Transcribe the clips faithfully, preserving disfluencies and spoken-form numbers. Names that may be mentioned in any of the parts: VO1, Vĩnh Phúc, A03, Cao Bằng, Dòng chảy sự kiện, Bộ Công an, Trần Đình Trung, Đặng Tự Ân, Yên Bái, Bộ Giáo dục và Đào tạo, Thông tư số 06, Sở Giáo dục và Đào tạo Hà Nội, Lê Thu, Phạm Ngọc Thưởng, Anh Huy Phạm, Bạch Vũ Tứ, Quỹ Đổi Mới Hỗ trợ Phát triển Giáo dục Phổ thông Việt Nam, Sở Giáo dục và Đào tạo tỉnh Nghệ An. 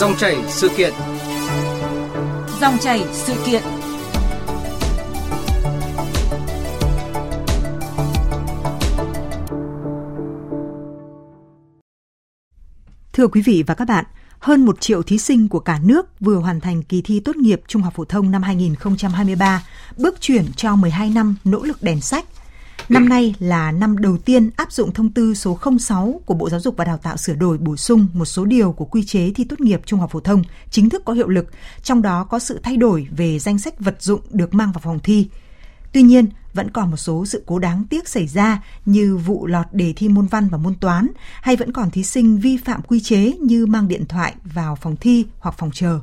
Dòng chảy sự kiện. Dòng chảy sự kiện. Thưa quý vị và các bạn, hơn một triệu thí sinh của cả nước vừa hoàn thành kỳ thi tốt nghiệp trung học phổ thông năm hai nghìn không trăm hai mươi ba, bước chuyển cho mười hai năm nỗ lực đèn sách. Năm nay là năm đầu tiên áp dụng thông tư số không sáu của Bộ Giáo dục và Đào tạo sửa đổi bổ sung một số điều của quy chế thi tốt nghiệp trung học phổ thông chính thức có hiệu lực, trong đó có sự thay đổi về danh sách vật dụng được mang vào phòng thi. Tuy nhiên, vẫn còn một số sự cố đáng tiếc xảy ra như vụ lọt đề thi môn văn và môn toán, hay vẫn còn thí sinh vi phạm quy chế như mang điện thoại vào phòng thi hoặc phòng chờ.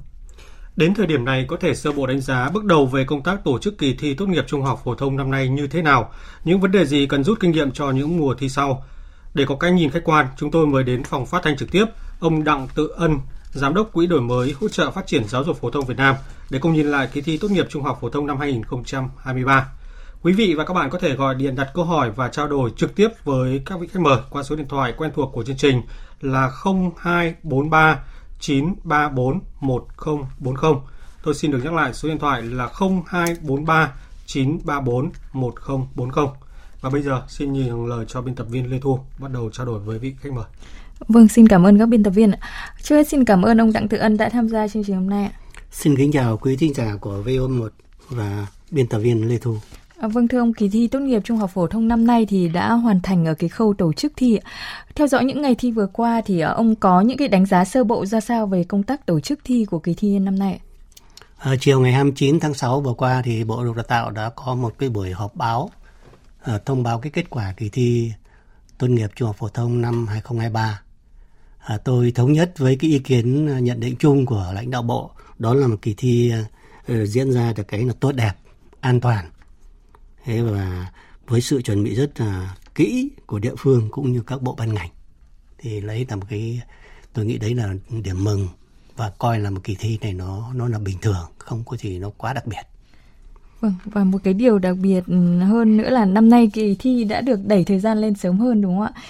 Đến thời điểm này, có thể sơ bộ đánh giá bước đầu về công tác tổ chức kỳ thi tốt nghiệp trung học phổ thông năm nay như thế nào, những vấn đề gì cần rút kinh nghiệm cho những mùa thi sau. Để có cái nhìn khách quan, chúng tôi mới đến phòng phát thanh trực tiếp ông Đặng Tự Ân, Giám đốc Quỹ Đổi Mới Hỗ trợ Phát triển Giáo dục Phổ thông Việt Nam, để cùng nhìn lại kỳ thi tốt nghiệp trung học phổ thông năm hai nghìn không trăm hai mươi ba. Quý vị và các bạn có thể gọi điện đặt câu hỏi và trao đổi trực tiếp với các vị khách mời qua số điện thoại quen thuộc của chương trình là không hai bốn ba chín ba bốn một không bốn không. Tôi xin được nhắc lại số điện thoại là không hai bốn ba chín ba bốn một không bốn không. Và bây giờ xin nhường lời cho biên tập viên Lê Thu bắt đầu trao đổi với vị khách mời. Vâng, xin cảm ơn các biên tập viên ạ. Trước hết xin cảm ơn ông Đặng Tự Ân đã tham gia chương trình hôm nay ạ. Xin kính chào quý thính giả của vê o một và biên tập viên Lê Thu. À, vâng thưa ông, kỳ thi tốt nghiệp trung học phổ thông năm nay thì đã hoàn thành ở cái khâu tổ chức thi. Theo dõi những ngày thi vừa qua thì ông có những cái đánh giá sơ bộ ra sao về công tác tổ chức thi của kỳ thi năm nay? À, chiều ngày hai mươi chín tháng sáu vừa qua thì Bộ Giáo dục và Đào tạo đã có một cái buổi họp báo à, thông báo cái kết quả kỳ thi tốt nghiệp trung học phổ thông năm hai nghìn không trăm hai mươi ba. À, tôi thống nhất với cái ý kiến nhận định chung của lãnh đạo bộ, đó là một kỳ thi à, diễn ra được cái là tốt đẹp, an toàn. Thế và với sự chuẩn bị rất là kỹ của địa phương cũng như các bộ ban ngành thì lấy làm cái, tôi nghĩ đấy là điểm mừng, và coi là một kỳ thi này nó nó là bình thường, không có gì nó quá đặc biệt. Vâng, và một cái điều đặc biệt hơn nữa là năm nay kỳ thi đã được đẩy thời gian lên sớm hơn, đúng không ạ?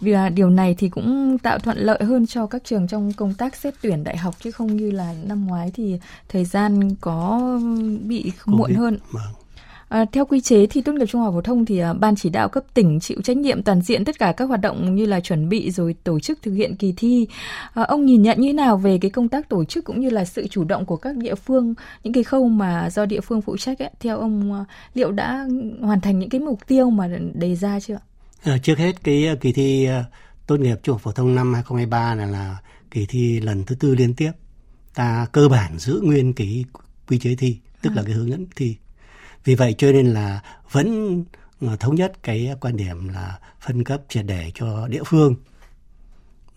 Vì điều này thì cũng tạo thuận lợi hơn cho các trường trong công tác xét tuyển đại học, chứ không như là năm ngoái thì thời gian có bị Covid muộn hơn. Vâng. À, theo quy chế thi tốt nghiệp trung học phổ thông thì à, ban chỉ đạo cấp tỉnh chịu trách nhiệm toàn diện tất cả các hoạt động như là chuẩn bị rồi tổ chức thực hiện kỳ thi. À, ông nhìn nhận như thế nào về cái công tác tổ chức cũng như là sự chủ động của các địa phương, những cái khâu mà do địa phương phụ trách ấy, theo ông liệu đã hoàn thành những cái mục tiêu mà đề ra chưa? À, trước hết cái kỳ thi tốt nghiệp trung học phổ thông năm hai nghìn không trăm hai mươi ba này là kỳ thi lần thứ tư liên tiếp, ta cơ bản giữ nguyên cái quy chế thi, tức à. là cái hướng dẫn thi. Vì vậy cho nên là vẫn thống nhất cái quan điểm là phân cấp triệt để cho địa phương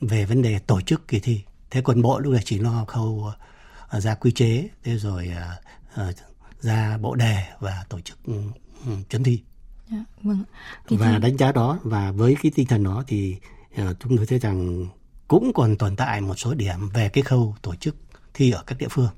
về vấn đề tổ chức kỳ thi. Thế còn bộ lúc này chỉ lo khâu ra quy chế, thế rồi ra bộ đề và tổ chức chấm thi. Dạ, vâng. Và đánh giá đó, và với cái tinh thần đó thì chúng tôi thấy rằng cũng còn tồn tại một số điểm về cái khâu tổ chức thi ở các địa phương.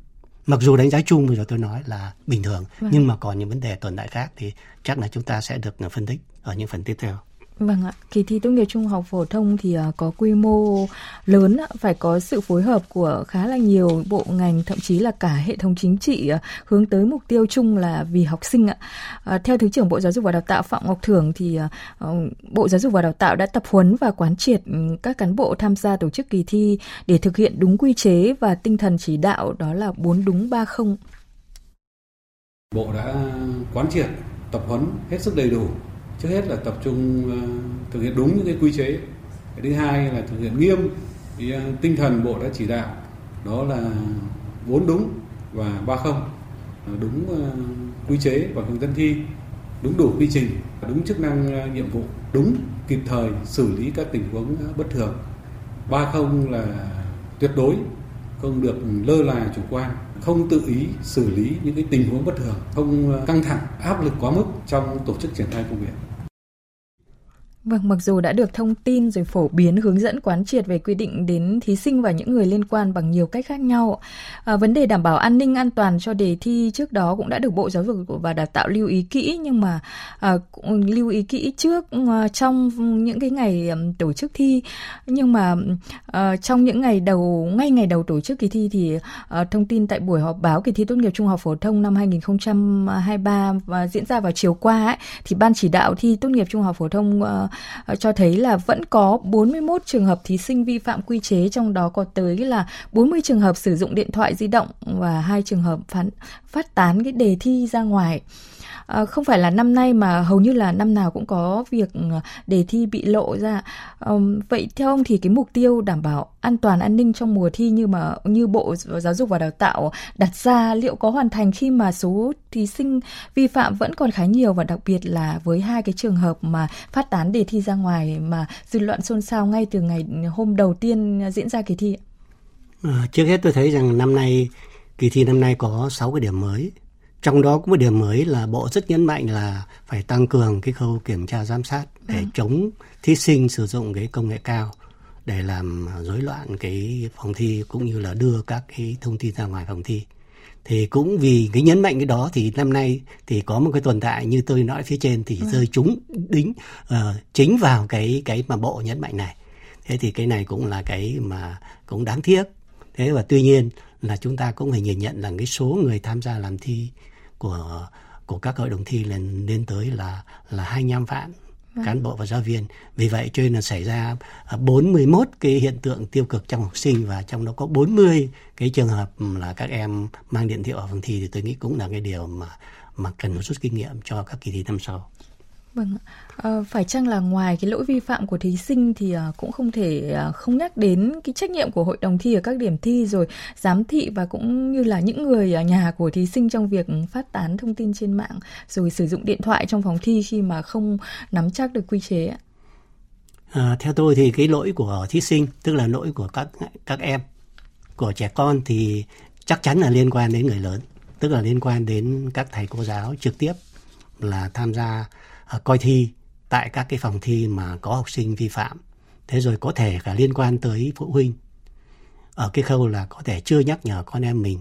Mặc dù đánh giá chung bây giờ tôi nói là bình thường, vâng. nhưng mà còn những vấn đề tồn tại khác thì chắc là chúng ta sẽ được phân tích ở những phần tiếp theo. Vâng ạ, kỳ thi tốt nghiệp trung học phổ thông thì có quy mô lớn, phải có sự phối hợp của khá là nhiều bộ ngành, thậm chí là cả hệ thống chính trị hướng tới mục tiêu chung là vì học sinh ạ. Theo Thứ trưởng Bộ Giáo dục và Đào tạo Phạm Ngọc Thưởng thì Bộ Giáo dục và Đào tạo đã tập huấn và quán triệt các cán bộ tham gia tổ chức kỳ thi để thực hiện đúng quy chế và tinh thần chỉ đạo, đó là bốn đúng ba không. Bộ đã quán triệt, tập huấn hết sức đầy đủ. Trước hết là tập trung thực hiện đúng những cái quy chế. Cái thứ hai là thực hiện nghiêm cái tinh thần bộ đã chỉ đạo, đó là bốn đúng và ba không, đúng quy chế và hướng dẫn thi, đúng đủ quy trình, đúng chức năng nhiệm vụ, đúng kịp thời xử lý các tình huống bất thường. Ba không là tuyệt đối không được lơ là chủ quan, không tự ý xử lý những cái tình huống bất thường, không căng thẳng áp lực quá mức trong tổ chức triển khai công việc. Vâng, mặc dù đã được thông tin rồi phổ biến hướng dẫn quán triệt về quy định đến thí sinh và những người liên quan bằng nhiều cách khác nhau, à, vấn đề đảm bảo an ninh an toàn cho đề thi trước đó cũng đã được Bộ Giáo dục và Đào tạo lưu ý kỹ, nhưng mà à, cũng lưu ý kỹ trước à, trong những cái ngày à, tổ chức thi, nhưng mà à, trong những ngày đầu ngay ngày đầu tổ chức kỳ thi thì à, thông tin tại buổi họp báo kỳ thi tốt nghiệp trung học phổ thông năm hai nghìn không trăm hai mươi ba và diễn ra vào chiều qua ấy, thì Ban chỉ đạo thi tốt nghiệp trung học phổ thông à, cho thấy là vẫn có bốn mươi mốt trường hợp thí sinh vi phạm quy chế, trong đó có tới là bốn mươi trường hợp sử dụng điện thoại di động và hai trường hợp phán, phát tán cái đề thi ra ngoài. À, không phải là năm nay mà hầu như là năm nào cũng có việc đề thi bị lộ ra. À, vậy theo ông thì cái mục tiêu đảm bảo an toàn an ninh trong mùa thi như mà như Bộ Giáo dục và Đào tạo đặt ra liệu có hoàn thành khi mà số thí sinh vi phạm vẫn còn khá nhiều, và đặc biệt là với hai cái trường hợp mà phát tán đề thi ra ngoài mà dư luận xôn xao ngay từ ngày hôm đầu tiên diễn ra kỳ thi? À, trước hết tôi thấy rằng năm nay kỳ thi năm nay có sáu cái điểm mới. Trong đó có một điểm mới là Bộ rất nhấn mạnh là phải tăng cường cái khâu kiểm tra giám sát để ừ. chống thí sinh sử dụng cái công nghệ cao để làm rối loạn cái phòng thi cũng như là đưa các cái thông tin ra ngoài phòng thi. Thì cũng vì cái nhấn mạnh cái đó thì năm nay thì có một cái tồn tại như tôi nói phía trên thì ừ. rơi trúng đính uh, chính vào cái cái mà Bộ nhấn mạnh này. Thế thì cái này cũng là cái mà cũng đáng tiếc. Thế và tuy nhiên là chúng ta cũng phải nhìn nhận rằng cái số người tham gia làm thi của của các hội đồng thi lên lên tới là là hai mươi lăm vạn à. cán bộ và giáo viên. Vì vậy cho nên là xảy ra bốn mươi mốt cái hiện tượng tiêu cực trong học sinh, và trong đó có bốn mươi cái trường hợp là các em mang điện thoại vào phòng thi, thì tôi nghĩ cũng là cái điều mà mà cần một rút kinh nghiệm cho các kỳ thi năm sau. Vâng, à, phải chăng là ngoài cái lỗi vi phạm của thí sinh thì à, cũng không thể à, không nhắc đến cái trách nhiệm của hội đồng thi ở các điểm thi, rồi giám thị và cũng như là những người ở nhà của thí sinh trong việc phát tán thông tin trên mạng, rồi sử dụng điện thoại trong phòng thi khi mà không nắm chắc được quy chế. À, theo tôi thì cái lỗi của thí sinh, tức là lỗi của các các em, của trẻ con thì chắc chắn là liên quan đến người lớn, tức là liên quan đến các thầy cô giáo trực tiếp là tham gia coi thi tại các cái phòng thi mà có học sinh vi phạm. Thế rồi có thể cả liên quan tới phụ huynh ở cái khâu là có thể chưa nhắc nhở con em mình,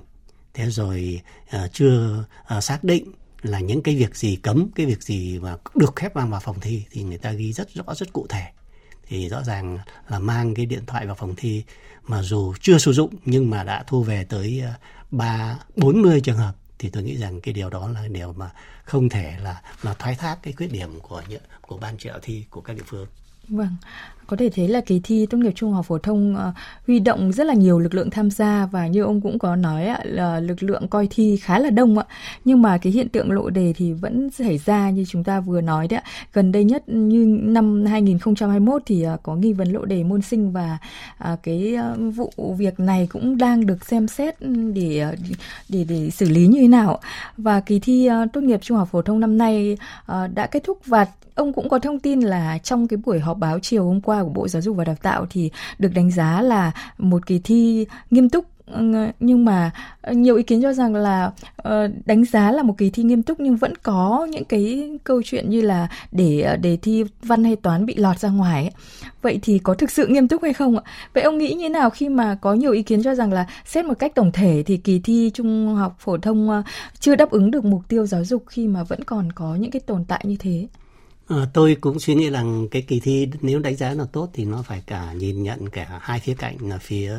thế rồi uh, chưa uh, xác định là những cái việc gì cấm, cái việc gì mà được phép mang vào phòng thi, thì người ta ghi rất rõ, rất cụ thể. Thì rõ ràng là mang cái điện thoại vào phòng thi mà dù chưa sử dụng nhưng mà đã thu về tới ba bốn mươi trường hợp, thì tôi nghĩ rằng cái điều đó là điều mà không thể là là thoái thác cái khuyết điểm của của ban chỉ đạo thi của các địa phương. Vâng, có thể thấy là kỳ thi tốt nghiệp trung học phổ thông uh, huy động rất là nhiều lực lượng tham gia, và như ông cũng có nói uh, là lực lượng coi thi khá là đông ạ. Uh. Nhưng mà cái hiện tượng lộ đề thì vẫn xảy ra như chúng ta vừa nói đấy ạ. Uh. Gần đây nhất như năm hai nghìn không trăm hai mươi mốt thì uh, có nghi vấn lộ đề môn sinh, và uh, cái uh, vụ việc này cũng đang được xem xét để uh, để để xử lý như thế nào. Và kỳ thi uh, tốt nghiệp trung học phổ thông năm nay uh, đã kết thúc, và ông cũng có thông tin là trong cái buổi họp báo chiều hôm qua của Bộ Giáo dục và Đào tạo thì được đánh giá là một kỳ thi nghiêm túc, nhưng mà nhiều ý kiến cho rằng là đánh giá là một kỳ thi nghiêm túc nhưng vẫn có những cái câu chuyện như là để đề thi văn hay toán bị lọt ra ngoài. Vậy thì có thực sự nghiêm túc hay không ạ? Vậy ông nghĩ như thế nào khi mà có nhiều ý kiến cho rằng là xét một cách tổng thể thì kỳ thi trung học phổ thông chưa đáp ứng được mục tiêu giáo dục khi mà vẫn còn có những cái tồn tại như thế? Tôi cũng suy nghĩ rằng cái kỳ thi nếu đánh giá là tốt thì nó phải cả nhìn nhận cả hai khía cạnh, là phía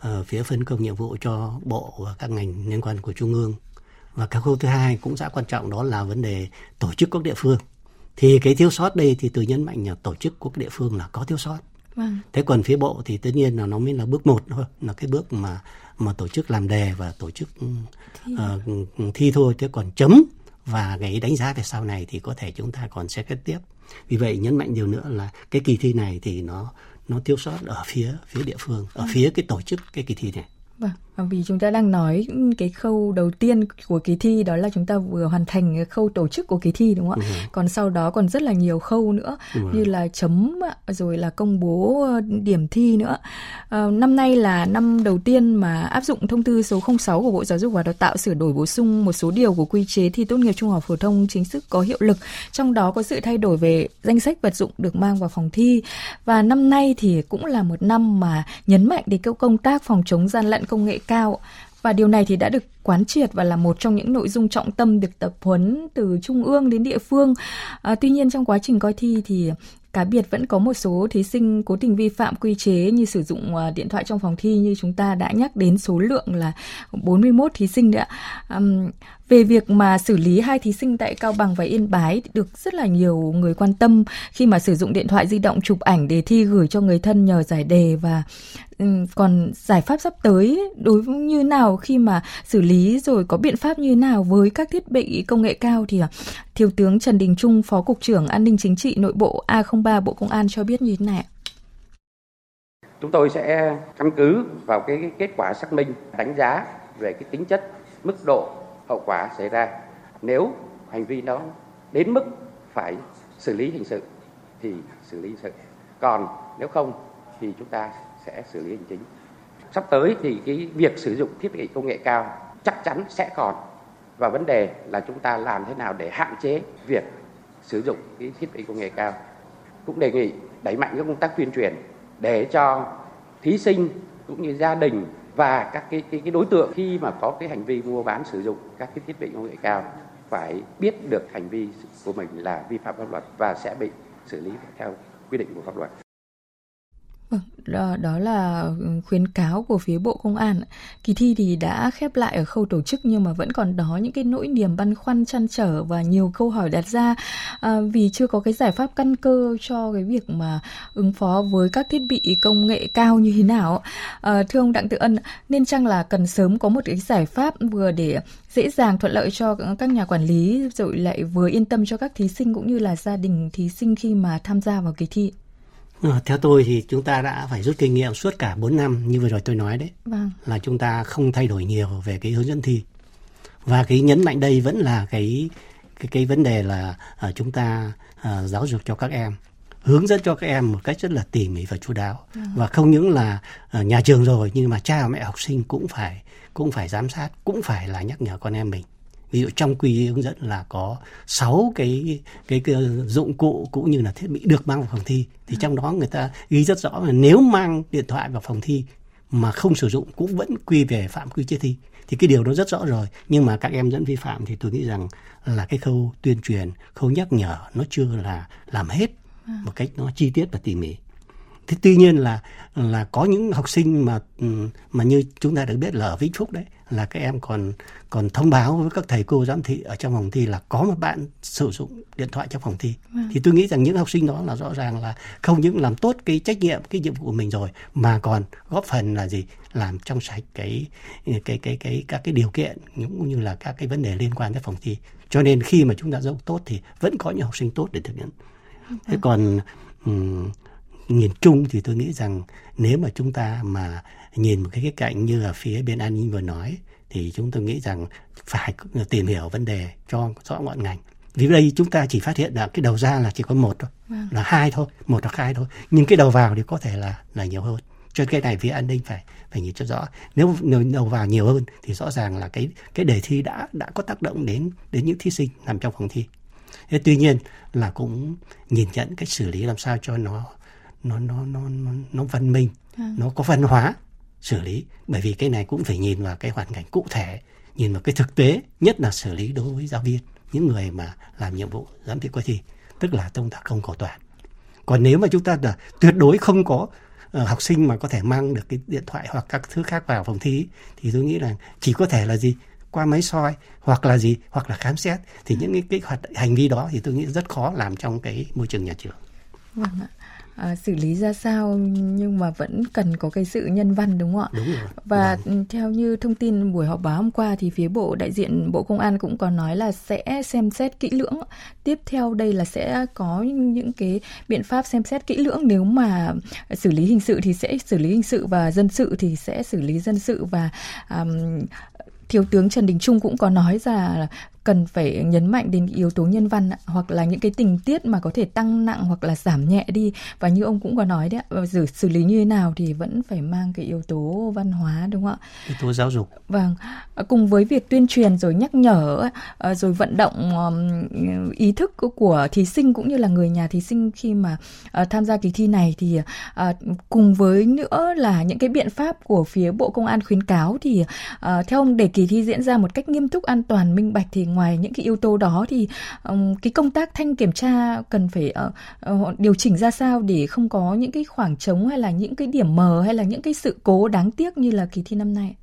uh, phía phân công nhiệm vụ cho bộ và các ngành liên quan của trung ương, và cái khâu thứ hai cũng rất quan trọng đó là vấn đề tổ chức các địa phương. Thì cái thiếu sót đây thì tôi nhấn mạnh là tổ chức của các địa phương là có thiếu sót. Vâng. Thế còn phía bộ thì tất nhiên là nó mới là bước một thôi, là cái bước mà mà tổ chức làm đề và tổ chức thi, uh, thi thôi. Thế còn chấm và cái đánh giá về sau này thì có thể chúng ta còn sẽ kết tiếp. Vì vậy nhấn mạnh điều nữa là cái kỳ thi này thì nó nó thiếu sót ở phía phía địa phương, ở ừ. phía cái tổ chức cái kỳ thi này. Vâng, vì chúng ta đang nói cái khâu đầu tiên của kỳ thi, đó là chúng ta vừa hoàn thành cái khâu tổ chức của kỳ thi, đúng không ạ? Ừ. Còn sau đó còn rất là nhiều khâu nữa, ừ. như là chấm rồi là công bố điểm thi nữa. À, năm nay là năm đầu tiên mà áp dụng thông tư số không sáu của Bộ Giáo dục và Đào tạo sửa đổi bổ sung một số điều của quy chế thi tốt nghiệp trung học phổ thông chính thức có hiệu lực. Trong đó có sự thay đổi về danh sách vật dụng được mang vào phòng thi. Và năm nay thì cũng là một năm mà nhấn mạnh đến công tác phòng chống gian lận công nghệ cao, và điều này thì đã được quán triệt và là một trong những nội dung trọng tâm được tập huấn từ trung ương đến địa phương. À, tuy nhiên trong quá trình coi thi thì cá biệt vẫn có một số thí sinh cố tình vi phạm quy chế như sử dụng uh, điện thoại trong phòng thi, như chúng ta đã nhắc đến số lượng là bốn mươi mốt thí sinh đấy ạ. Um, về việc mà xử lý hai thí sinh tại Cao Bằng và Yên Bái được rất là nhiều người quan tâm khi mà sử dụng điện thoại di động chụp ảnh đề thi gửi cho người thân nhờ giải đề, và um, còn giải pháp sắp tới đối với như nào khi mà xử lý, rồi có biện pháp như nào với các thiết bị công nghệ cao thì uh, Thiếu tướng Trần Đình Trung, Phó Cục trưởng An ninh Chính trị Nội bộ A không ba Bộ Công an cho biết như thế này. Chúng tôi sẽ căn cứ vào cái kết quả xác minh, đánh giá về cái tính chất, mức độ hậu quả xảy ra. Nếu hành vi nó đến mức phải xử lý hình sự thì xử lý hình sự. Còn nếu không thì chúng ta sẽ xử lý hành chính. Sắp tới thì cái việc sử dụng thiết bị công nghệ cao chắc chắn sẽ còn. Và vấn đề là chúng ta làm thế nào để hạn chế việc sử dụng cái thiết bị công nghệ cao. Cũng đề nghị đẩy mạnh các công tác tuyên truyền để cho thí sinh cũng như gia đình và các cái, cái, cái đối tượng khi mà có cái hành vi mua bán sử dụng các cái thiết bị công nghệ cao phải biết được hành vi của mình là vi phạm pháp luật và sẽ bị xử lý theo quy định của pháp luật. Đó là khuyến cáo của phía Bộ Công an. Kỳ thi thì đã khép lại ở khâu tổ chức, nhưng mà vẫn còn đó những cái nỗi niềm băn khoăn, trăn trở và nhiều câu hỏi đặt ra, à, vì chưa có cái giải pháp căn cơ cho cái việc mà ứng phó với các thiết bị công nghệ cao như thế nào. À, thưa ông Đặng Tự Ân, nên chăng là cần sớm có một cái giải pháp vừa để dễ dàng thuận lợi cho các nhà quản lý, rồi lại vừa yên tâm cho các thí sinh cũng như là gia đình thí sinh khi mà tham gia vào kỳ thi? Theo tôi thì chúng ta đã phải rút kinh nghiệm suốt cả bốn năm như vừa rồi tôi nói đấy, vâng. là chúng ta không thay đổi nhiều về cái hướng dẫn thi. Và cái nhấn mạnh đây vẫn là cái cái, cái vấn đề là uh, chúng ta uh, giáo dục cho các em, hướng dẫn cho các em một cách rất là tỉ mỉ và chu đáo. Vâng. Và không những là uh, nhà trường rồi, nhưng mà cha và mẹ học sinh cũng phải cũng phải giám sát, cũng phải là nhắc nhở con em mình. Ví dụ trong quy hướng dẫn là có sáu cái, cái cái dụng cụ cũng như là thiết bị được mang vào phòng thi, thì trong đó người ta ghi rất rõ là nếu mang điện thoại vào phòng thi mà không sử dụng cũng vẫn quy về phạm quy chế thi, thì cái điều đó rất rõ rồi. Nhưng mà các em dẫn vi phạm thì tôi nghĩ rằng là cái khâu tuyên truyền, khâu nhắc nhở nó chưa là làm hết một cách nó chi tiết và tỉ mỉ. Thế tuy nhiên là là có những học sinh mà mà như chúng ta được biết là ở Vĩnh Phúc đấy, là các em còn còn thông báo với các thầy cô giám thị ở trong phòng thi là có một bạn sử dụng điện thoại trong phòng thi. Vâng. Thì tôi nghĩ rằng những học sinh đó là rõ ràng là không những làm tốt cái trách nhiệm, cái nhiệm vụ của mình rồi, mà còn góp phần là gì, làm trong sạch cái cái cái cái, cái các cái điều kiện cũng như là các cái vấn đề liên quan tới phòng thi. Cho nên khi mà chúng ta giáo dục tốt thì vẫn có những học sinh tốt để thực hiện. Vâng. Thế còn um, nhìn chung thì tôi nghĩ rằng nếu mà chúng ta mà nhìn một cái khía cạnh như ở phía bên an ninh vừa nói, thì chúng tôi nghĩ rằng phải tìm hiểu vấn đề cho rõ ngọn ngành. Vì đây chúng ta chỉ phát hiện là cái đầu ra là chỉ có một thôi, vâng. là hai thôi, một hoặc hai thôi. Nhưng cái đầu vào thì có thể là là nhiều hơn. Cho cái này phía an ninh phải phải nhìn cho rõ. Nếu đầu vào nhiều hơn thì rõ ràng là cái cái đề thi đã đã có tác động đến đến những thí sinh nằm trong phòng thi. Thế tuy nhiên là cũng nhìn nhận cách xử lý làm sao cho nó nó nó nó nó văn minh, à. nó có văn hóa xử lý, bởi vì cái này cũng phải nhìn vào cái hoàn cảnh cụ thể, nhìn vào cái thực tế, nhất là xử lý đối với giáo viên, những người mà làm nhiệm vụ giám thị coi thi, tức là chúng ta không cầu toàn. Còn nếu mà chúng ta là tuyệt đối không có uh, học sinh mà có thể mang được cái điện thoại hoặc các thứ khác vào phòng thi, thì tôi nghĩ là chỉ có thể là gì, qua máy soi hoặc là gì, hoặc là khám xét, thì những cái, cái hoạt hành vi đó thì tôi nghĩ rất khó làm trong cái môi trường nhà trường. Vâng ạ. à, xử lý ra sao, nhưng mà vẫn cần có cái sự nhân văn, đúng không ạ? Đúng rồi. Và đúng. Theo như thông tin buổi họp báo hôm qua thì phía Bộ, đại diện Bộ Công an cũng có nói là sẽ xem xét kỹ lưỡng. Tiếp theo đây là sẽ có những cái biện pháp xem xét kỹ lưỡng, nếu mà xử lý hình sự thì sẽ xử lý hình sự và dân sự thì sẽ xử lý dân sự. Và um, Thiếu tướng Trần Đình Trung cũng có nói là cần phải nhấn mạnh đến yếu tố nhân văn, hoặc là những cái tình tiết mà có thể tăng nặng hoặc là giảm nhẹ đi. Và như ông cũng có nói đấy, xử, xử lý như thế nào thì vẫn phải mang cái yếu tố văn hóa, đúng không ạ? Yếu tố giáo dục. Vâng, cùng với việc tuyên truyền rồi nhắc nhở, rồi vận động ý thức của thí sinh cũng như là người nhà thí sinh khi mà tham gia kỳ thi này, thì cùng với nữa là những cái biện pháp của phía Bộ Công an khuyến cáo thì theo ông, để kỳ thi diễn ra một cách nghiêm túc, an toàn, minh bạch thì ngoài những cái yếu tố đó thì um, cái công tác thanh kiểm tra cần phải uh, uh, điều chỉnh ra sao để không có những cái khoảng trống hay là những cái điểm mờ hay là những cái sự cố đáng tiếc như là kỳ thi năm nay?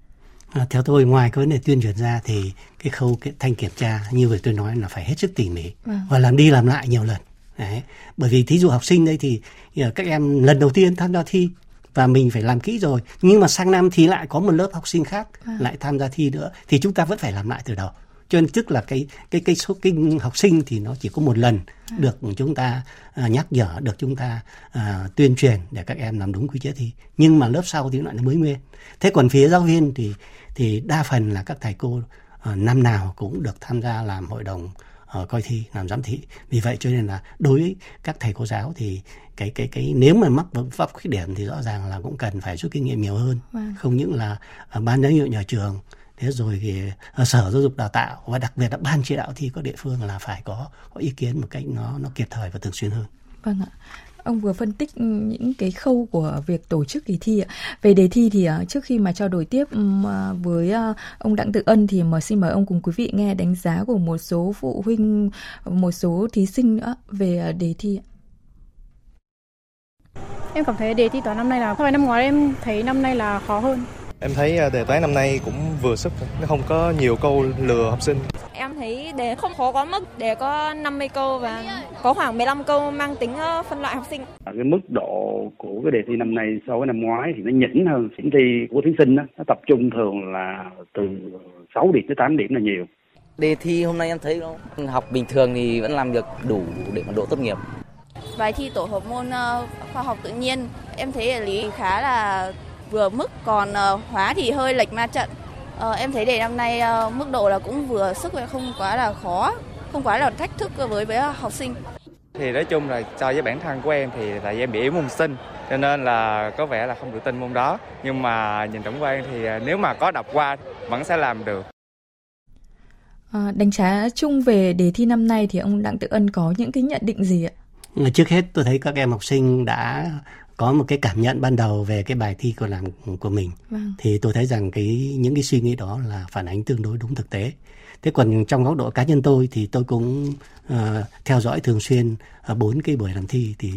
À, theo tôi, ngoài cái vấn đề tuyên truyền ra thì cái khâu cái thanh kiểm tra như vừa tôi nói là phải hết sức tỉ mỉ à. và làm đi làm lại nhiều lần. Đấy. Bởi vì thí dụ học sinh đây thì các em lần đầu tiên tham gia thi và mình phải làm kỹ rồi, nhưng mà sang năm thì lại có một lớp học sinh khác à. lại tham gia thi nữa thì chúng ta vẫn phải làm lại từ đầu. Cho nên tức là cái cái cái số cái học sinh thì nó chỉ có một lần được chúng ta uh, nhắc nhở, được chúng ta uh, tuyên truyền để các em làm đúng quy chế thi, nhưng mà lớp sau thì nó lại mới nguyên. Thế còn phía giáo viên thì thì đa phần là các thầy cô uh, năm nào cũng được tham gia làm hội đồng uh, coi thi, làm giám thị. Vì vậy cho nên là đối với các thầy cô giáo thì cái cái cái nếu mà mắc vấp khuyết điểm thì rõ ràng là cũng cần phải rút kinh nghiệm nhiều hơn. Wow. Không những là uh, ban giám hiệu nhà trường, thế rồi thì Sở Giáo dục Đào tạo và đặc biệt là ban chỉ đạo thi các địa phương là phải có, có ý kiến một cách nó nó kịp thời và thường xuyên hơn. Vâng ạ. Ông vừa phân tích những cái khâu của việc tổ chức kỳ thi. Về đề thi thì trước khi mà trao đổi tiếp với ông Đặng Tự Ân thì mời xin mời ông cùng quý vị nghe đánh giá của một số phụ huynh, một số thí sinh nữa về đề thi. Em cảm thấy đề thi toán năm nay là so với năm ngoái, em thấy năm nay là khó hơn. Em thấy đề toán năm nay cũng vừa sức, nó không có nhiều câu lừa học sinh. Em thấy đề không khó quá mức, đề có năm mươi câu và có khoảng mười lăm câu mang tính phân loại học sinh. Cái mức độ của cái đề thi năm nay so với năm ngoái thì nó nhỉnh hơn. Điểm thi của thí sinh đó, nó tập trung thường là từ sáu điểm tới tám điểm là nhiều. Đề thi hôm nay em thấy không? Học bình thường thì vẫn làm được đủ để mà đỗ tốt nghiệp. Bài thi tổ hợp môn khoa học tự nhiên em thấy ở lý khá là vừa mức, còn uh, hóa thì hơi lệch ma trận. Uh, em thấy đề năm nay uh, mức độ là cũng vừa sức, không quá là khó, không quá là thách thức với với học sinh. Thì nói chung là so với bản thân của em thì tại em bị yếu môn sinh cho nên là có vẻ là không tự tin môn đó, nhưng mà nhìn tổng quan thì uh, nếu mà có đọc qua vẫn sẽ làm được. À, đánh giá chung về đề thi năm nay thì ông Đặng Tự Ân có những cái nhận định gì ạ? Trước hết tôi thấy các em học sinh đã có một cái cảm nhận ban đầu về cái bài thi của làm của mình. Vâng. Thì tôi thấy rằng cái những cái suy nghĩ đó là phản ánh tương đối đúng thực tế. Thế còn trong góc độ cá nhân tôi thì tôi cũng uh, theo dõi thường xuyên bốn uh, cái buổi làm thi thì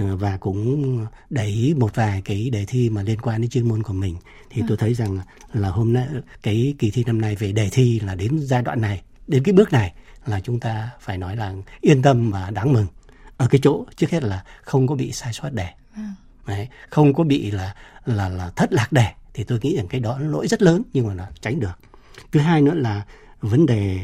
uh, và cũng để ý một vài cái đề thi mà liên quan đến chuyên môn của mình. Thì vâng. Tôi thấy rằng là hôm nay cái kỳ thi năm nay về đề thi là đến giai đoạn này, đến cái bước này là chúng ta phải nói là yên tâm và đáng mừng. Ở cái chỗ trước hết là không có bị sai sót đề. Đấy, không có bị là là là thất lạc đề thì tôi nghĩ rằng cái đó lỗi rất lớn nhưng mà nó tránh được. Thứ hai nữa là vấn đề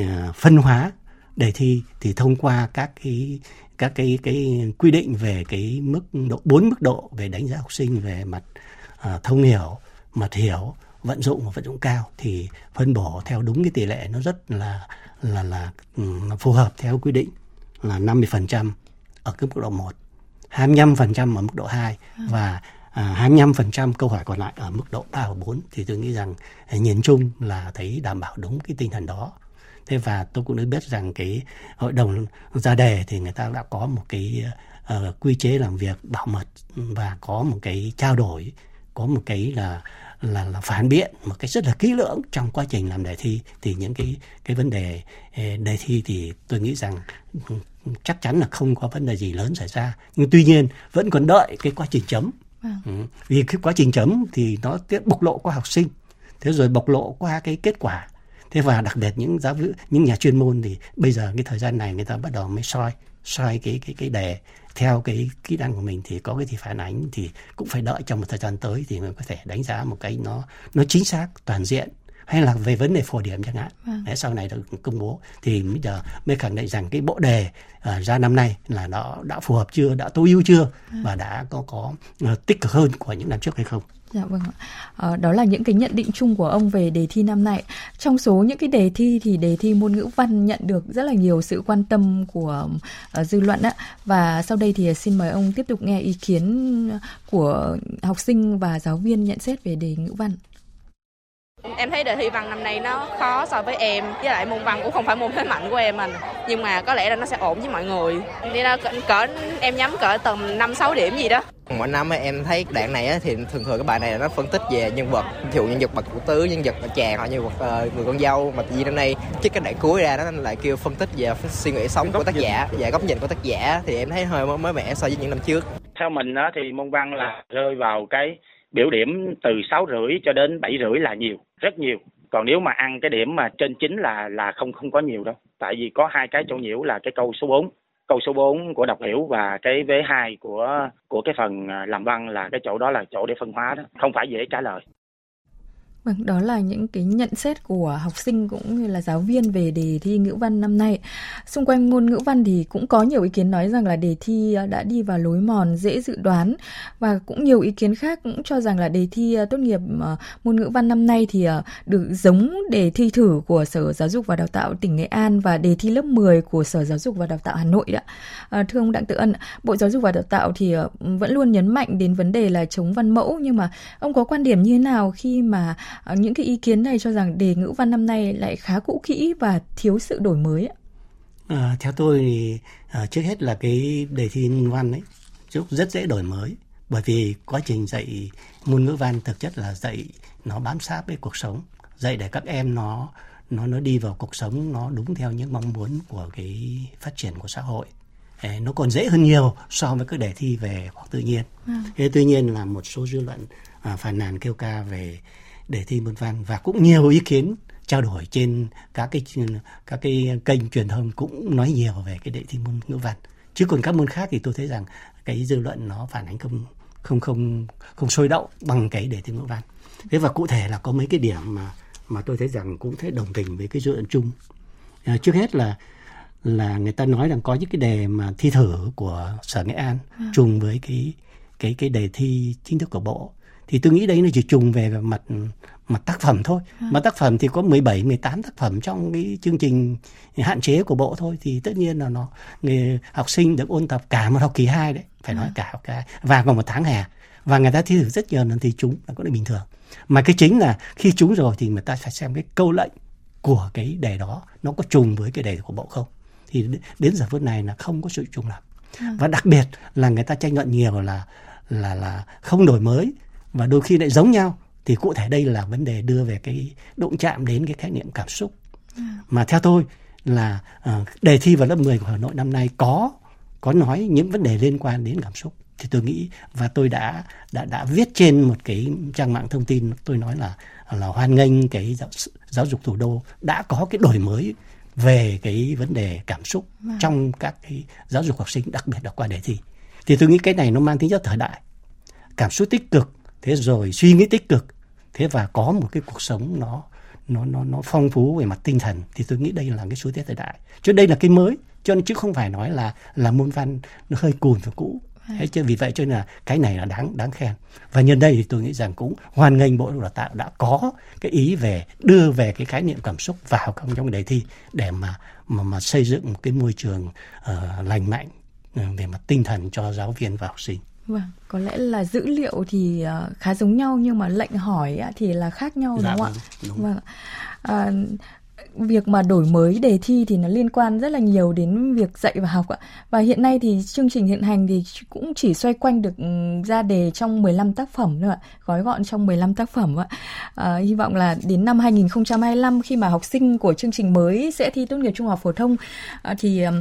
uh, phân hóa đề thi thì thông qua các cái các cái cái quy định về cái mức độ bốn mức độ về đánh giá học sinh về mặt uh, thông hiểu, mặt hiểu, vận dụng và vận dụng cao thì phân bổ theo đúng cái tỷ lệ nó rất là là là um, phù hợp theo quy định là năm mươi phần trăm ở cái mức độ một, hai mươi lăm phần trăm ở mức độ hai và hai mươi lăm phần trăm câu hỏi còn lại ở mức độ ba và bốn thì tôi nghĩ rằng nhìn chung là thấy đảm bảo đúng cái tinh thần đó. Thế và tôi cũng đã biết rằng cái hội đồng ra đề thì người ta đã có một cái uh, quy chế làm việc bảo mật và có một cái trao đổi, có một cái là là, là phản biện một cái rất là kỹ lưỡng trong quá trình làm đề thi thì những cái cái vấn đề đề thi thì tôi nghĩ rằng chắc chắn là không có vấn đề gì lớn xảy ra, nhưng tuy nhiên vẫn còn đợi cái quá trình chấm. À. Ừ. Vì cái quá trình chấm thì nó bộc lộ qua học sinh, thế rồi bộc lộ qua cái kết quả. Thế và đặc biệt những giáo viên, những nhà chuyên môn thì bây giờ cái thời gian này người ta bắt đầu mới soi sai cái cái cái đề theo cái kỹ năng của mình thì có cái gì phản ánh thì cũng phải đợi trong một thời gian tới thì mình có thể đánh giá một cái nó nó chính xác toàn diện, hay là về vấn đề phổ điểm chẳng hạn. Vâng. Đấy, sau này được công bố thì bây giờ mới khẳng định rằng cái bộ đề uh, ra năm nay là nó đã phù hợp chưa, đã tối ưu chưa, à. và đã có có uh, tích cực hơn của những năm trước hay không. Dạ vâng ạ. À, đó là những cái nhận định chung của ông về đề thi năm nay. Trong số những cái đề thi thì đề thi môn ngữ văn nhận được rất là nhiều sự quan tâm của uh, dư luận ạ. Và sau đây thì xin mời ông tiếp tục nghe ý kiến của học sinh và giáo viên nhận xét về đề ngữ văn. Em thấy đề thi văn năm nay nó khó so với em, với lại môn văn cũng không phải môn thế mạnh của em mình, nhưng mà có lẽ là nó sẽ ổn với mọi người. Nên là cỡ, cỡ em nhắm cỡ tầm năm sáu điểm gì đó. Mỗi năm em thấy đoạn này thì thường thường các bạn này nó phân tích về nhân vật, ví dụ nhân vật Bạch Vũ Tứ, nhân vật Chàng, họ nhân vật uh, Người Con Dâu, mà vì năm nay chứ cái đoạn cuối ra nó lại kêu phân tích về suy nghĩ sống của tác giả và góc nhìn của tác giả, thì em thấy hơi mới mẻ so với những năm trước. Theo mình đó thì môn văn là rơi vào cái biểu điểm từ sáu rưỡi cho đến bảy rưỡi là nhiều, rất nhiều. Còn nếu mà ăn cái điểm mà trên chín là là không không có nhiều đâu. Tại vì có hai cái chỗ nhiễu là cái câu số bốn, câu số bốn của đọc hiểu và cái vế hai của của cái phần làm văn, là cái chỗ đó là chỗ để phân hóa đó, không phải dễ trả lời. Vâng, đó là những cái nhận xét của học sinh cũng như là giáo viên về đề thi ngữ văn năm nay. Xung quanh môn ngữ văn thì cũng có nhiều ý kiến nói rằng là đề thi đã đi vào lối mòn dễ dự đoán, và cũng nhiều ý kiến khác cũng cho rằng là đề thi tốt nghiệp môn ngữ văn năm nay thì được giống đề thi thử của Sở Giáo dục và Đào tạo tỉnh Nghệ An và đề thi lớp mười của Sở Giáo dục và Đào tạo Hà Nội đó. À, thưa ông Đặng Tự Ân, Bộ Giáo dục và Đào tạo thì vẫn luôn nhấn mạnh đến vấn đề là chống văn mẫu, nhưng mà ông có quan điểm như thế nào khi mà những cái ý kiến này cho rằng đề ngữ văn năm nay lại khá cũ kỹ và thiếu sự đổi mới? À, theo tôi thì à, trước hết là cái đề thi ngữ văn ấy rất dễ đổi mới, bởi vì quá trình dạy môn ngữ văn thực chất là dạy nó bám sát với cuộc sống, dạy để các em nó nó nó đi vào cuộc sống, nó đúng theo những mong muốn của cái phát triển của xã hội. Nó còn dễ hơn nhiều so với các đề thi về khoa học tự nhiên. À. Thế tuy nhiên là một số dư luận à, phàn nàn kêu ca về đề thi môn văn, và cũng nhiều ý kiến trao đổi trên các cái các cái kênh truyền thông cũng nói nhiều về cái đề thi môn ngữ văn. Chứ còn các môn khác thì tôi thấy rằng cái dư luận nó phản ánh không không không không sôi động bằng cái đề thi ngữ văn. Thế và cụ thể là có mấy cái điểm mà mà tôi thấy rằng cũng thấy đồng tình với cái dư luận chung. À, trước hết là là người ta nói rằng có những cái đề mà thi thử của Sở Nghệ An à. trùng với cái cái cái đề thi chính thức của bộ. Thì tôi nghĩ đấy nó chỉ trùng về mặt mặt tác phẩm thôi. À. Mà tác phẩm thì có mười bảy, mười tám tác phẩm trong cái chương trình hạn chế của bộ thôi. Thì tất nhiên là nó người học sinh được ôn tập cả một học kỳ hai đấy. Phải à. nói cả học kỳ hai. Và vào một tháng hè. Và người ta thi thử rất nhiều lần thì trúng là có điều bình thường. Mà cái chính là khi trúng rồi thì người ta phải xem cái câu lệnh của cái đề đó. Nó có trùng với cái đề của bộ không. Thì đến giờ phút này là không có sự trùng lặp. À. Và đặc biệt là người ta tranh luận nhiều là là là không đổi mới. Và đôi khi lại giống nhau, thì cụ thể đây là vấn đề đưa về cái đụng chạm đến cái khái niệm cảm xúc. À. Mà theo tôi là uh, đề thi vào lớp mười của Hà Nội năm nay có có nói những vấn đề liên quan đến cảm xúc. Thì tôi nghĩ, và tôi đã đã đã viết trên một cái trang mạng thông tin, tôi nói là là hoan nghênh cái giáo, giáo dục thủ đô đã có cái đổi mới về cái vấn đề cảm xúc à. trong các cái giáo dục học sinh, đặc biệt là qua đề thi. Thì tôi nghĩ cái này nó mang tính chất thời đại, cảm xúc tích cực. Thế rồi suy nghĩ tích cực, thế và có một cái cuộc sống nó nó nó nó phong phú về mặt tinh thần, thì tôi nghĩ đây là cái xu thế thời đại. Chứ đây là cái mới, cho nên chứ không phải nói là là môn văn nó hơi cùn và cũ. Thế chứ vì vậy cho nên là cái này là đáng đáng khen. Và nhân đây thì tôi nghĩ rằng cũng hoan nghênh Bộ Giáo dục và Đào tạo đã có cái ý về đưa về cái khái niệm cảm xúc vào trong đề thi để mà mà mà xây dựng một cái môi trường uh, lành mạnh về mặt tinh thần cho giáo viên và học sinh. Vâng, có lẽ là dữ liệu thì khá giống nhau nhưng mà lệnh hỏi thì là khác nhau, dạ, đúng không ạ? Vâng. À, việc mà đổi mới đề thi thì nó liên quan rất là nhiều đến việc dạy và học ạ. Và hiện nay thì chương trình hiện hành thì cũng chỉ xoay quanh được ra đề trong mười lăm tác phẩm thôi ạ, gói gọn trong mười lăm tác phẩm ạ. À, hy vọng là đến năm hai không hai lăm, khi mà học sinh của chương trình mới sẽ thi tốt nghiệp trung học phổ thông à, thì à,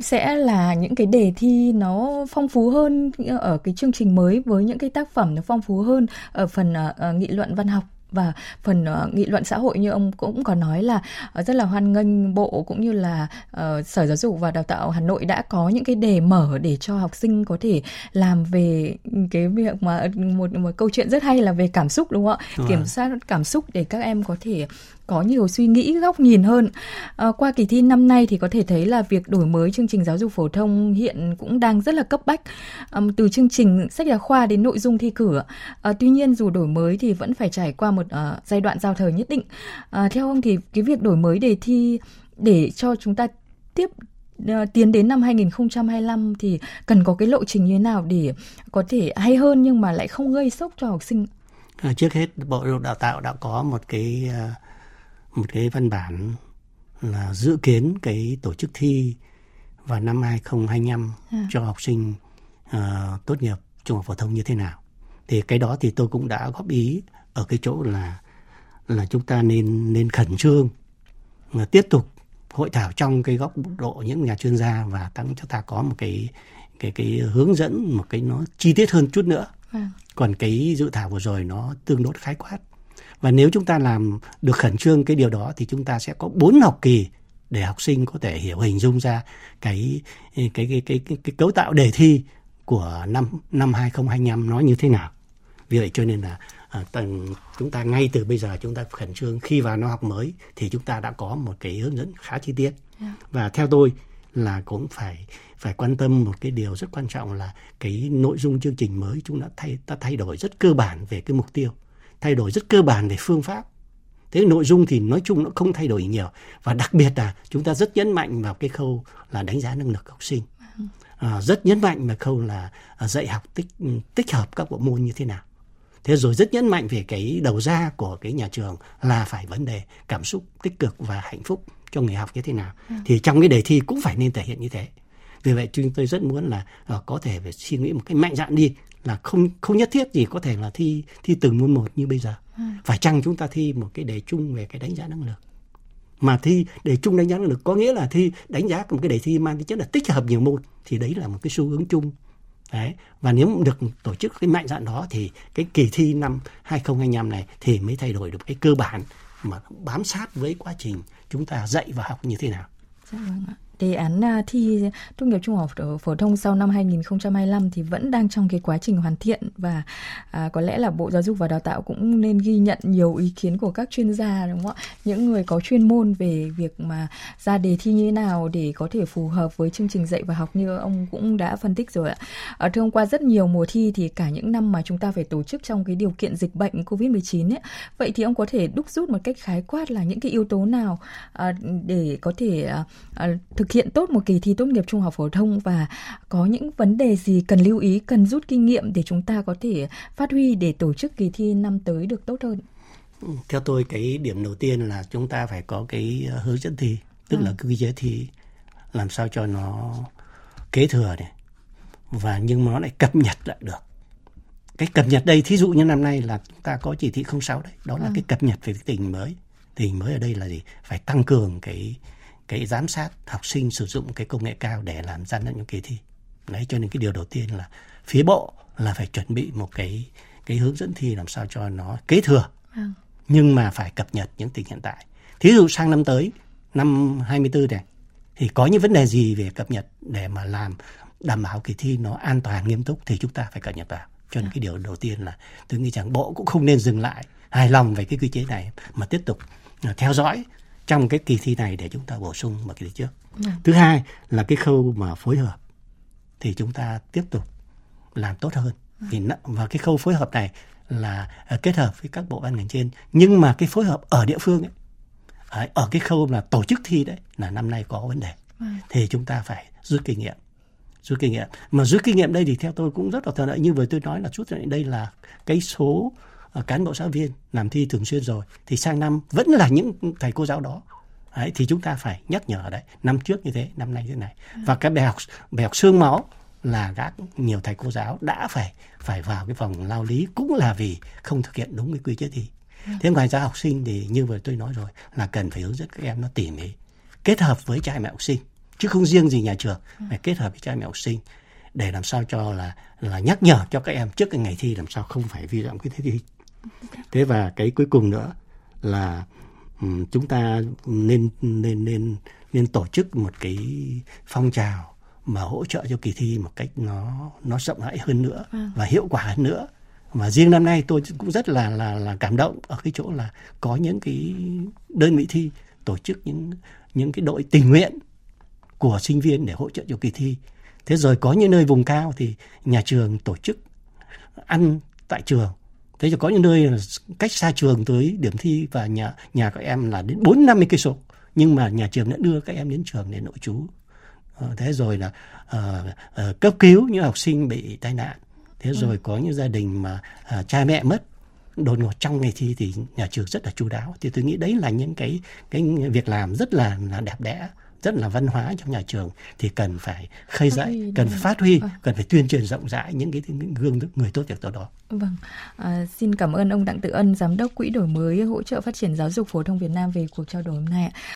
sẽ là những cái đề thi nó phong phú hơn ở cái chương trình mới, với những cái tác phẩm nó phong phú hơn ở phần à, nghị luận văn học và phần uh, nghị luận xã hội như ông cũng có nói là uh, rất là hoan nghênh Bộ cũng như là uh, Sở Giáo dục và Đào tạo Hà Nội đã có những cái đề mở để cho học sinh có thể làm về cái việc mà một, một câu chuyện rất hay là về cảm xúc, đúng không ạ? Đúng Kiểm soát cảm xúc để các em có thể có nhiều suy nghĩ, góc nhìn hơn. À, qua kỳ thi năm nay thì có thể thấy là việc đổi mới chương trình giáo dục phổ thông hiện cũng đang rất là cấp bách, à, từ chương trình sách giáo khoa đến nội dung thi cử. À, tuy nhiên dù đổi mới thì vẫn phải trải qua một à, giai đoạn giao thời nhất định. À, theo ông thì cái việc đổi mới đề thi để cho chúng ta tiếp à, tiến đến năm hai không hai lăm thì cần có cái lộ trình như thế nào để có thể hay hơn nhưng mà lại không gây sốc cho học sinh? À, trước hết Bộ Giáo dục Đào tạo đã có một cái à... một cái văn bản là dự kiến cái tổ chức thi vào năm hai không hai lăm à. cho học sinh uh, tốt nghiệp trung học phổ thông như thế nào. Thì cái đó thì tôi cũng đã góp ý ở cái chỗ là là chúng ta nên nên khẩn trương mà tiếp tục hội thảo trong cái góc độ những nhà chuyên gia và tăng cho ta có một cái cái cái hướng dẫn một cái nó chi tiết hơn chút nữa. À. Còn cái dự thảo vừa rồi nó tương đối khái quát. Và nếu chúng ta làm được khẩn trương cái điều đó thì chúng ta sẽ có bốn học kỳ để học sinh có thể hiểu hình dung ra cái cái cái cái cái, cái cấu tạo đề thi của năm năm hai không hai lăm nó như thế nào. Vì vậy cho nên là à, tầng, chúng ta ngay từ bây giờ chúng ta khẩn trương, khi vào năm học mới thì chúng ta đã có một cái hướng dẫn khá chi tiết. Và theo tôi là cũng phải phải quan tâm một cái điều rất quan trọng là cái nội dung chương trình mới chúng ta thay ta thay đổi rất cơ bản về cái mục tiêu, thay đổi rất cơ bản về phương pháp. Thế nội dung thì nói chung nó không thay đổi nhiều. Và đặc biệt là chúng ta rất nhấn mạnh vào cái khâu là đánh giá năng lực học sinh. À, rất nhấn mạnh vào khâu là dạy học tích, tích hợp các bộ môn như thế nào. Thế rồi rất nhấn mạnh về cái đầu ra của cái nhà trường là phải vấn đề cảm xúc tích cực và hạnh phúc cho người học như thế nào. Ừ. Thì trong cái đề thi cũng phải nên thể hiện như thế. Vì vậy chúng tôi rất muốn là à, có thể phải suy nghĩ một cái mạnh dạn đi. Là không không nhất thiết gì có thể là thi thi từng môn một như bây giờ. À. Phải chăng chúng ta thi một cái đề chung về cái đánh giá năng lực. Mà thi đề chung đánh giá năng lực có nghĩa là thi đánh giá một cái đề thi mang tính chất là tích hợp nhiều môn. Thì đấy là một cái xu hướng chung. Đấy. Và nếu được tổ chức cái mạnh dạn đó thì cái kỳ thi năm hai không hai lăm này thì mới thay đổi được cái cơ bản mà bám sát với quá trình chúng ta dạy và học như thế nào. Dạ vâng ạ. Đề án thi tốt nghiệp trung học phổ thông sau năm hai không hai lăm thì vẫn đang trong cái quá trình hoàn thiện và à, có lẽ là Bộ Giáo dục và Đào tạo cũng nên ghi nhận nhiều ý kiến của các chuyên gia, đúng không ạ? Những người có chuyên môn về việc mà ra đề thi như thế nào để có thể phù hợp với chương trình dạy và học như ông cũng đã phân tích rồi ạ. À, thông qua rất nhiều mùa thi thì cả những năm mà chúng ta phải tổ chức trong cái điều kiện dịch bệnh covid mười chín ấy, vậy thì ông có thể đúc rút một cách khái quát là những cái yếu tố nào à, để có thể à, thực hiện tốt một kỳ thi tốt nghiệp trung học phổ thông và có những vấn đề gì cần lưu ý, cần rút kinh nghiệm để chúng ta có thể phát huy để tổ chức kỳ thi năm tới được tốt hơn? Theo tôi cái điểm đầu tiên là chúng ta phải có cái hướng dẫn thi, tức à. là quy chế thi làm sao cho nó kế thừa này và nhưng mà nó lại cập nhật lại được. Cái cập nhật đây, thí dụ như năm nay là chúng ta có chỉ thị không sáu đấy, đó là à. cái cập nhật về tình hình mới. Tình hình mới ở đây là gì? Phải tăng cường cái cái giám sát học sinh sử dụng cái công nghệ cao để làm gian lận những kỳ thi. Đấy, cho nên cái điều đầu tiên là phía bộ là phải chuẩn bị một cái cái hướng dẫn thi làm sao cho nó kế thừa. À. Nhưng mà phải cập nhật những tình hiện tại. Thí dụ sang năm tới, năm hai mươi tư này, thì có những vấn đề gì về cập nhật để mà làm đảm bảo kỳ thi nó an toàn, nghiêm túc thì chúng ta phải cập nhật vào. Cho nên à. cái điều đầu tiên là tôi nghĩ rằng bộ cũng không nên dừng lại hài lòng về cái quy chế này mà tiếp tục theo dõi trong cái kỳ thi này để chúng ta bổ sung vào kỳ thi trước. Ừ. Thứ hai là cái khâu mà phối hợp thì chúng ta tiếp tục làm tốt hơn. Ừ. Vì và cái khâu phối hợp này là kết hợp với các bộ ban ngành trên, nhưng mà cái phối hợp ở địa phương ấy, ở cái khâu là tổ chức thi đấy là năm nay có vấn đề. Ừ. Thì chúng ta phải rút kinh nghiệm. Rút kinh nghiệm. Mà rút kinh nghiệm đây thì theo tôi cũng rất là thuận lợi, như vừa tôi nói là rút kinh nghiệm đây là cái số cán bộ giáo viên làm thi thường xuyên rồi thì sang năm vẫn là những thầy cô giáo đó. Đấy, thì chúng ta phải nhắc nhở đấy, năm trước như thế, năm nay như thế này. Và cái bài học bài học xương máu là các nhiều thầy cô giáo đã phải phải vào cái vòng lao lý cũng là vì không thực hiện đúng cái quy chế thi. Thế ngoài ra học sinh thì như vừa tôi nói rồi là cần phải hướng dẫn các em nó tỉ mỉ, kết hợp với cha mẹ học sinh chứ không riêng gì nhà trường, phải kết hợp với cha mẹ học sinh để làm sao cho là là nhắc nhở cho các em trước cái ngày thi làm sao không phải vi phạm quy chế thi. Thế và cái cuối cùng nữa là chúng ta nên nên nên nên tổ chức một cái phong trào mà hỗ trợ cho kỳ thi một cách nó nó rộng rãi hơn nữa và hiệu quả hơn nữa. Mà riêng năm nay tôi cũng rất là là là cảm động ở cái chỗ là có những cái đơn vị thi tổ chức những những cái đội tình nguyện của sinh viên để hỗ trợ cho kỳ thi. Thế rồi có những nơi vùng cao thì nhà trường tổ chức ăn tại trường. Thế rồi có những nơi cách xa trường tới điểm thi và nhà nhà các em là đến bốn năm mươi cây số, nhưng mà nhà trường đã đưa các em đến trường để nội trú. Thế rồi là uh, uh, cấp cứu những học sinh bị tai nạn. Thế rồi có những gia đình mà uh, cha mẹ mất đột ngột trong ngày thi thì nhà trường rất là chu đáo. Thì tôi nghĩ đấy là những cái cái việc làm rất là là đẹp đẽ, rất là văn hóa trong nhà trường, thì cần phải khơi dậy, cần phải phát huy, à. cần phải tuyên truyền rộng rãi những cái những gương người tốt việc tốt đó. Vâng, à, xin cảm ơn ông Đặng Tự Ân, Giám đốc Quỹ Đổi Mới Hỗ trợ Phát triển Giáo dục Phổ thông Việt Nam về cuộc trao đổi hôm nay ạ.